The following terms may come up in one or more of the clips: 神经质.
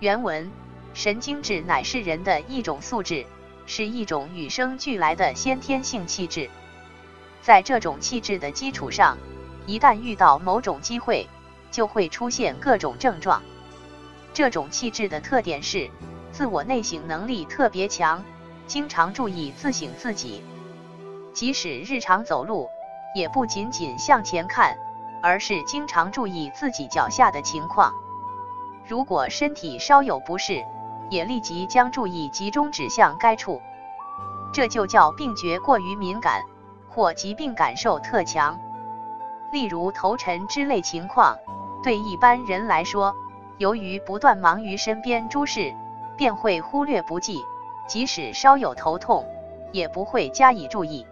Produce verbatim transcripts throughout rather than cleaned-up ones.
原文：神经质乃是人的一种素质，是一种与生俱来的先天性气质。在这种气质的基础上，一旦遇到某种机会，就会出现各种症状。这种气质的特点是，自我内省能力特别强，经常注意自省自己。即使日常走路，也不仅仅向前看，而是经常注意自己脚下的情况。如果身体稍有不适，也立即将注意集中指向该处，这就叫病觉过于敏感或疾病感受特强。例如头沉之类情况，对一般人来说，由于不断忙于身边诸事，便会忽略不计，即使稍有头痛，也不会加以注意。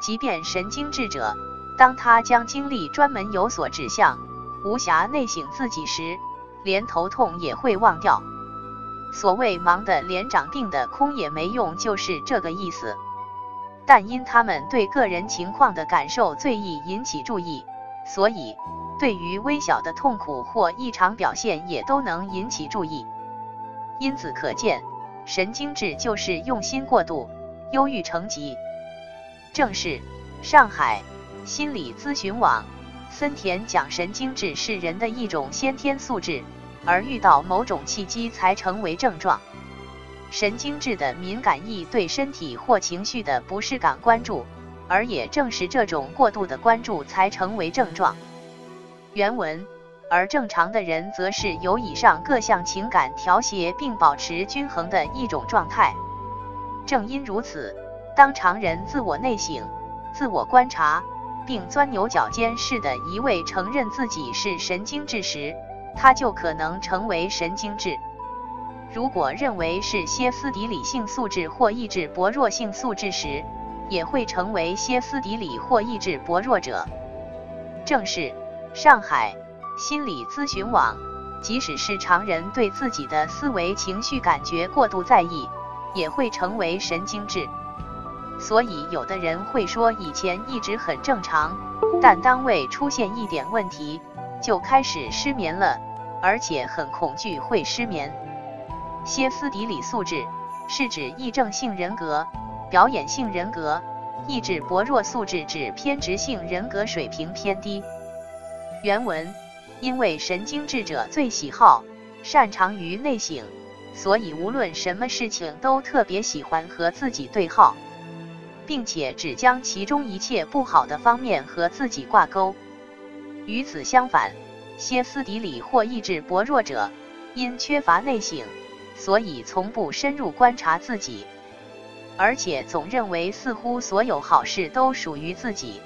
即便神经质者，当他将精力专门有所指向，无暇内省自己时，连头痛也会忘掉。所谓忙得连长病得空也没用，就是这个意思。但因他们对个人情况的感受最易引起注意，所以对于微小的痛苦或异常表现也都能引起注意。因此可见，神经质就是用心过度，忧郁成疾。正是上海心理咨询网森田讲，神经质是人的一种先天素质，而遇到某种契机才成为症状。神经质的敏感易对身体或情绪的不适感关注，而也正是这种过度的关注才成为症状。原文：而正常的人则是由以上各项情感调节并保持均衡的一种状态。正因如此，当常人自我内省、自我观察，并钻牛角尖似的一味承认自己是神经质时，他就可能成为神经质。如果认为是歇斯底里性素质或意志薄弱性素质时，也会成为歇斯底里或意志薄弱者。正是上海心理咨询网，即使是常人对自己的思维情绪感觉过度在意，也会成为神经质。所以有的人会说以前一直很正常，但单位出现一点问题就开始失眠了，而且很恐惧会失眠。歇斯底里素质是指癔症性人格、表演性人格，意志薄弱素质指偏执性人格水平偏低。原文：因为神经质者最喜好、擅长于内省，所以无论什么事情都特别喜欢和自己对号，并且只将其中一切不好的方面和自己挂钩。与此相反，歇斯底里或意志薄弱者因缺乏内省，所以从不深入观察自己，而且总认为似乎所有好事都属于自己。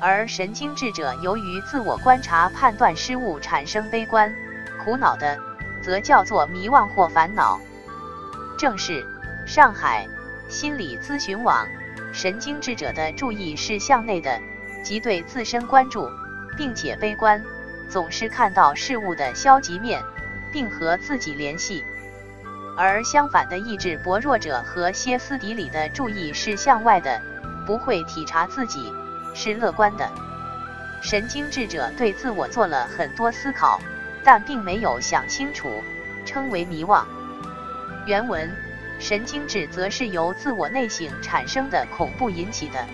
而神经质者由于自我观察判断失误产生悲观、苦恼的，则叫做迷惘或烦恼。正是上海心理咨询网，神经质者的注意是向内的，即对自身关注，并且悲观，总是看到事物的消极面，并和自己联系。而相反的意志薄弱者和歇斯底里的注意是向外的，不会体察自己，是乐观的。神经质者对自我做了很多思考，但并没有想清楚，称为迷惘。原文：神经质则是由自我内省产生的恐怖引起的，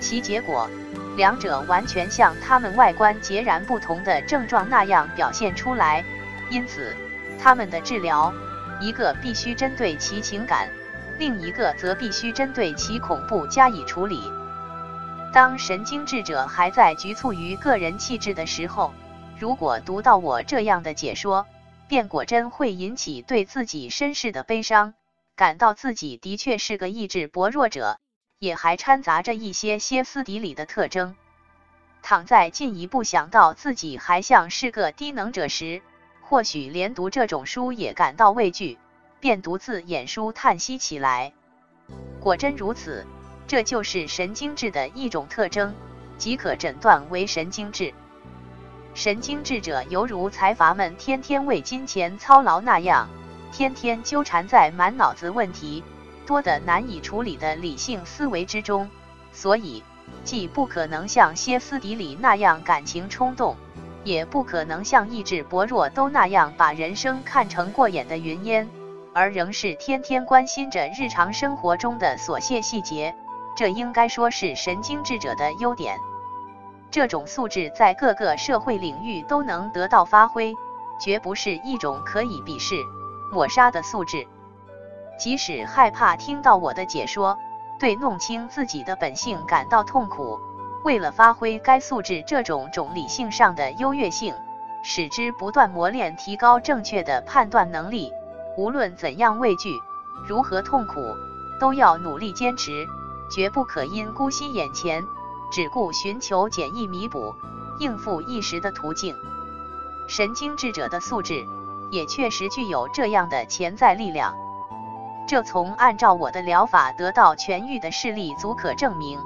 其结果两者完全像他们外观截然不同的症状那样表现出来。因此他们的治疗，一个必须针对其情感，另一个则必须针对其恐怖加以处理。当神经质者还在局促于个人气质的时候，如果读到我这样的解说，便果真会引起对自己身世的悲伤，感到自己的确是个意志薄弱者，也还掺杂着一些歇斯底里的特征。倘再进一步想到自己还像是个低能者时，或许连读这种书也感到畏惧，便独自演书叹息起来。果真如此，这就是神经质的一种特征，即可诊断为神经质。神经质者犹如财阀们天天为金钱操劳那样，天天纠缠在满脑子问题多得难以处理的理性思维之中，所以既不可能像歇斯底里那样感情冲动，也不可能像意志薄弱都那样把人生看成过眼的云烟，而仍是天天关心着日常生活中的琐屑细节，这应该说是神经质者的优点。这种素质在各个社会领域都能得到发挥，绝不是一种可以鄙视、抹杀的素质。即使害怕听到我的解说，对弄清自己的本性感到痛苦，为了发挥该素质这种种理性上的优越性，使之不断磨练，提高正确的判断能力，无论怎样畏惧，如何痛苦，都要努力坚持，绝不可因姑息眼前，只顾寻求简易弥补、应付一时的途径。神经质者的素质也确实具有这样的潜在力量，这从按照我的疗法得到痊愈的事例足可证明。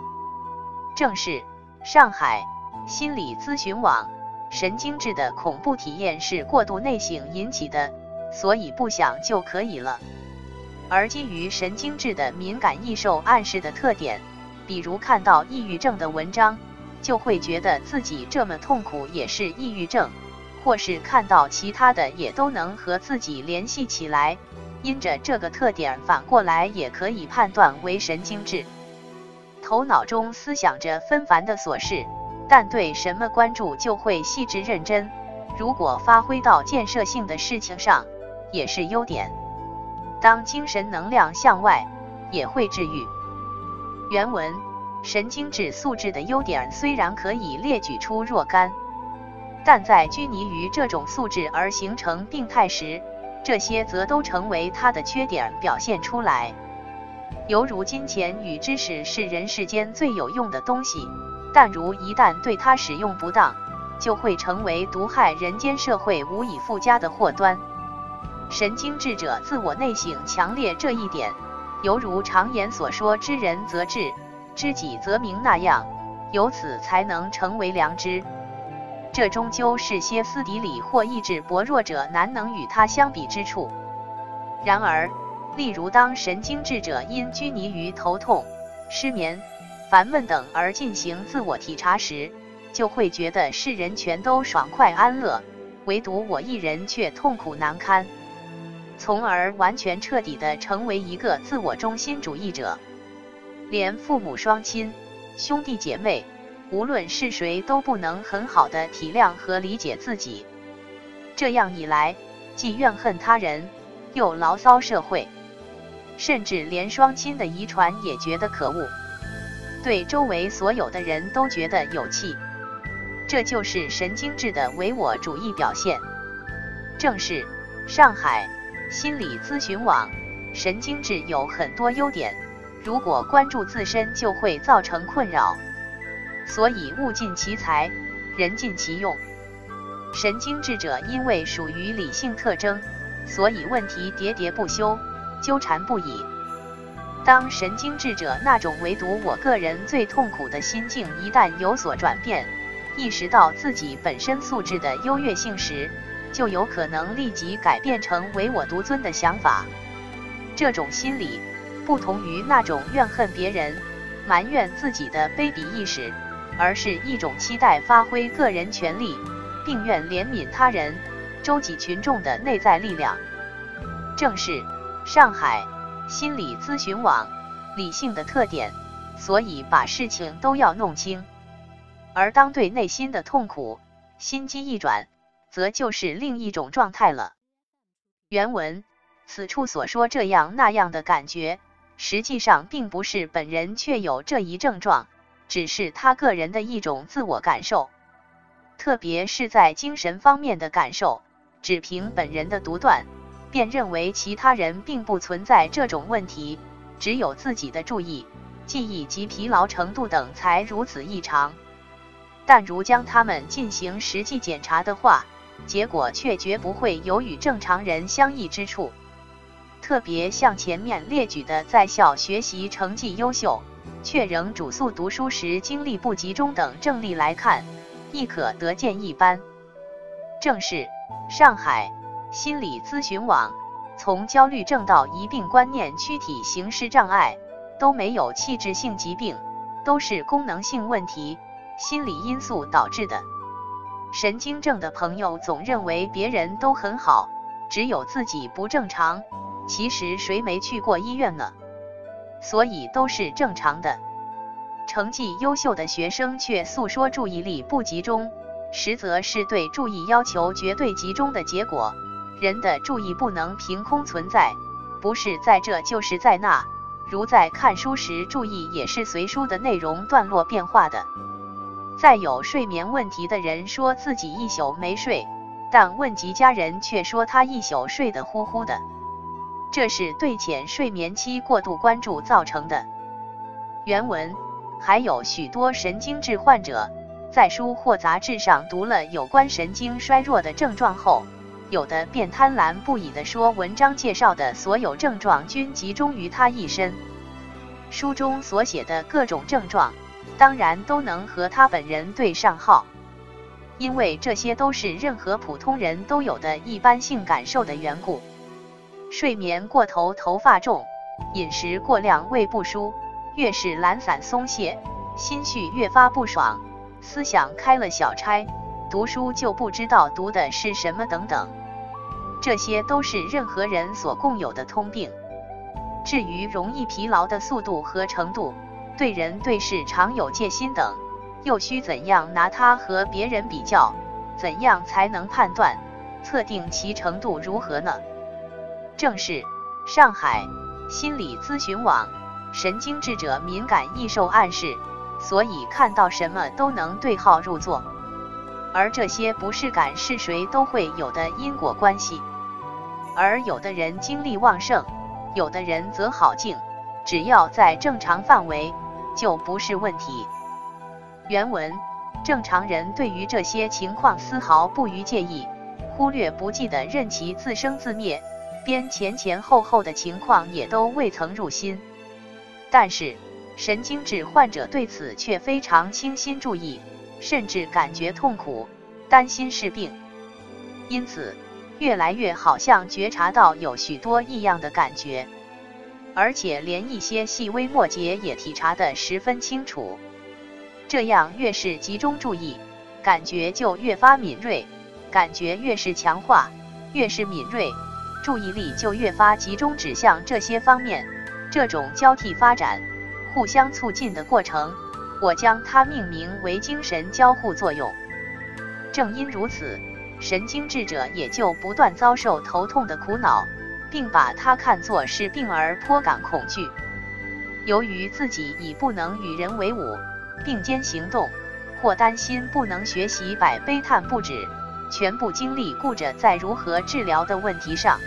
正是上海心理咨询网，神经质的恐怖体验是过度内省引起的，所以不想就可以了。而基于神经质的敏感易受暗示的特点，比如看到抑郁症的文章，就会觉得自己这么痛苦也是抑郁症，或是看到其他的也都能和自己联系起来，因着这个特点反过来也可以判断为神经质。头脑中思想着纷繁的琐事，但对什么关注就会细致认真，如果发挥到建设性的事情上也是优点。当精神能量向外也会治愈。原文：神经质素质的优点虽然可以列举出若干，但在拘泥于这种素质而形成病态时，这些则都成为它的缺点表现出来。犹如金钱与知识是人世间最有用的东西，但如一旦对它使用不当，就会成为毒害人间社会无以复加的祸端。神经质者自我内省强烈这一点，犹如常言所说知人则智，知己则明那样，由此才能成为良知。这终究是歇斯底里或意志薄弱者难能与他相比之处。然而，例如当神经质者因拘泥于头痛、失眠、烦闷等而进行自我体察时，就会觉得世人全都爽快安乐，唯独我一人却痛苦难堪，从而完全彻底地成为一个自我中心主义者。连父母双亲、兄弟姐妹，无论是谁都不能很好地体谅和理解自己，这样一来，既怨恨他人，又牢骚社会，甚至连双亲的遗传也觉得可恶，对周围所有的人都觉得有气。这就是神经质的唯我主义表现。正是上海心理咨询网，神经质有很多优点，如果关注自身就会造成困扰，所以物尽其才，人尽其用。神经质者因为属于理性特征，所以问题喋喋不休，纠缠不已。当神经质者那种唯独我个人最痛苦的心境一旦有所转变，意识到自己本身素质的优越性时，就有可能立即改变成唯我独尊的想法。这种心理不同于那种怨恨别人、埋怨自己的卑鄙意识，而是一种期待发挥个人权利，并愿怜悯他人、周济群众的内在力量。正是上海心理咨询网，理性的特点，所以把事情都要弄清。而当对内心的痛苦心机一转，则就是另一种状态了。原文：此处所说这样那样的感觉，实际上并不是本人确有这一症状，只是他个人的一种自我感受，特别是在精神方面的感受，只凭本人的独断，便认为其他人并不存在这种问题，只有自己的注意、记忆及疲劳程度等才如此异常。但如将他们进行实际检查的话，结果却绝不会有与正常人相异之处。特别像前面列举的在校学习成绩优秀，却仍主诉读书时精力不集中等症例来看，亦可得见一斑。正是上海心理咨询网，从焦虑症到疑病观念、躯体形式障碍，都没有器质性疾病，都是功能性问题、心理因素导致的。神经症的朋友总认为别人都很好，只有自己不正常。其实谁没去过医院呢？所以都是正常的。成绩优秀的学生却诉说注意力不集中，实则是对注意要求绝对集中的结果。人的注意不能凭空存在，不是在这就是在那。如在看书时，注意也是随书的内容段落变化的。再有睡眠问题的人说自己一宿没睡，但问及家人却说他一宿睡得呼呼的，这是对浅睡眠期过度关注造成的。原文还有许多神经质患者在书或杂志上读了有关神经衰弱的症状后，有的便贪婪不已地说文章介绍的所有症状均集中于他一身，书中所写的各种症状当然都能和他本人对上号，因为这些都是任何普通人都有的一般性感受的缘故。睡眠过头，头发重，饮食过量，胃不舒，越是懒散松懈，心绪越发不爽，思想开了小差，读书就不知道读的是什么等等，这些都是任何人所共有的通病。至于容易疲劳的速度和程度，对人对事常有戒心等，又需怎样拿它和别人比较，怎样才能判断测定其程度如何呢？正是上海心理咨询网神经质者敏感易受暗示，所以看到什么都能对号入座，而这些不适感是谁都会有的因果关系。而有的人精力旺盛，有的人则好静，只要在正常范围就不是问题。原文正常人对于这些情况丝毫不予介意，忽略不计的任其自生自灭，边前前后后的情况也都未曾入心。但是神经质患者对此却非常倾心注意，甚至感觉痛苦，担心是病，因此越来越好像觉察到有许多异样的感觉，而且连一些细微末节也体察得十分清楚。这样越是集中注意，感觉就越发敏锐，感觉越是强化，越是敏锐，注意力就越发集中指向这些方面。这种交替发展、互相促进的过程，我将它命名为精神交互作用。正因如此，神经质者也就不断遭受头痛的苦恼，并把它看作是病而颇感恐惧。由于自己已不能与人为伍，并肩行动，或担心不能学习，百悲叹不止，全部精力顾着在如何治疗的问题上。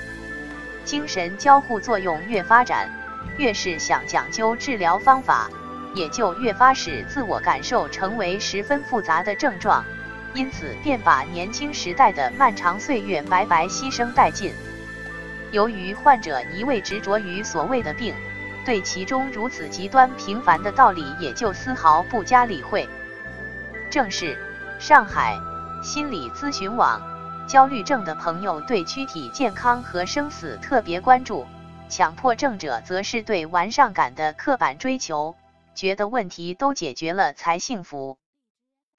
精神交互作用越发展，越是想讲究治疗方法，也就越发使自我感受成为十分复杂的症状，因此便把年轻时代的漫长岁月白白牺牲殆尽。由于患者一味执着于所谓的病，对其中如此极端平凡的道理也就丝毫不加理会。正是上海心理咨询网，焦虑症的朋友对躯体健康和生死特别关注，强迫症者则是对完善感的刻板追求，觉得问题都解决了才幸福，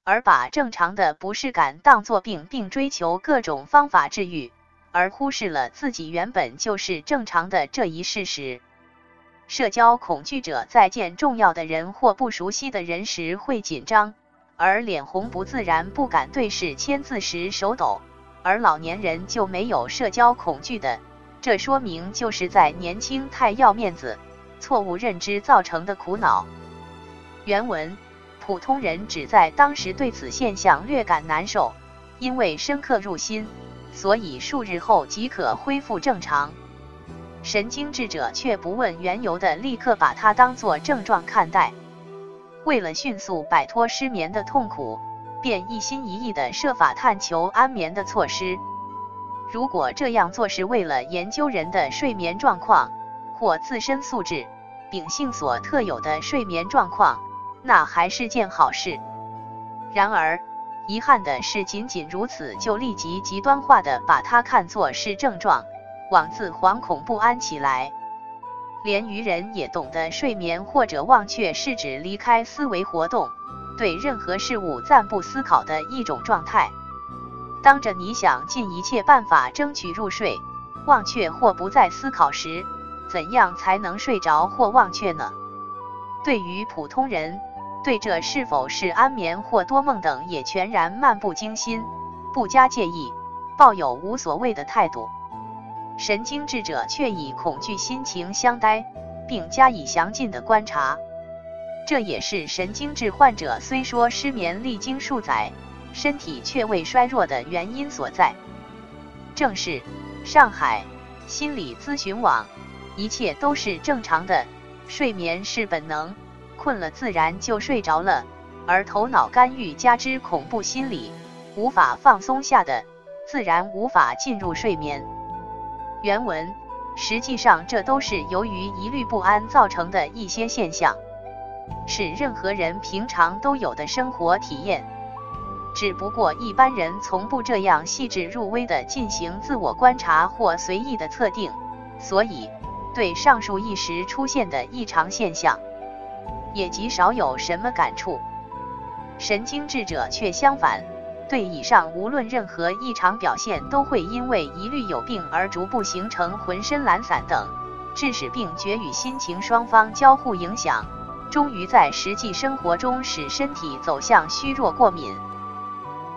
而把正常的不适感当作病，并追求各种方法治愈，而忽视了自己原本就是正常的这一事实。社交恐惧者在见重要的人或不熟悉的人时会紧张，而脸红不自然，不敢对视，签字时手抖，而老年人就没有社交恐惧的，这说明就是在年轻太要面子、错误认知造成的苦恼。原文普通人只在当时对此现象略感难受，因为深刻入心，所以数日后即可恢复正常。神经质者却不问缘由的立刻把它当作症状看待，为了迅速摆脱失眠的痛苦，便一心一意地设法探求安眠的措施。如果这样做是为了研究人的睡眠状况或自身素质、秉性所特有的睡眠状况，那还是件好事。然而遗憾的是，仅仅如此就立即极端化的把它看作是症状，妄自惶恐不安起来。连愚人也懂得睡眠或者忘却是指离开思维活动，对任何事物暂不思考的一种状态，当着你想尽一切办法争取入睡、忘却或不再思考时，怎样才能睡着或忘却呢？对于普通人，对这是否是安眠或多梦等也全然漫不经心，不加介意，抱有无所谓的态度。神经质者却以恐惧心情相待，并加以详尽的观察。这也是神经质患者虽说失眠历经数载，身体却未衰弱的原因所在。正是上海心理咨询网，一切都是正常的，睡眠是本能，困了自然就睡着了，而头脑干预加之恐怖心理，无法放松下的，自然无法进入睡眠。原文，实际上这都是由于疑虑不安造成的一些现象，是任何人平常都有的生活体验，只不过一般人从不这样细致入微地进行自我观察或随意的测定，所以对上述一时出现的异常现象也极少有什么感触。神经质者却相反，对以上无论任何异常表现都会因为疑虑有病而逐步形成浑身懒散等，致使病觉与心情双方交互影响，终于在实际生活中使身体走向虚弱过敏。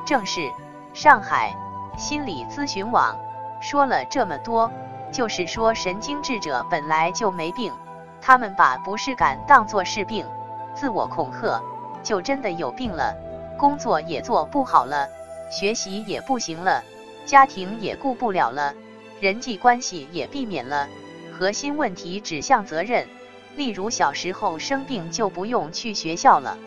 正是上海心理咨询网说了这么多，就是说神经质者本来就没病，他们把不适感当作是病，自我恐吓，就真的有病了，工作也做不好了，学习也不行了，家庭也顾不了了，人际关系也避免了，核心问题指向责任，例如小时候生病就不用去学校了。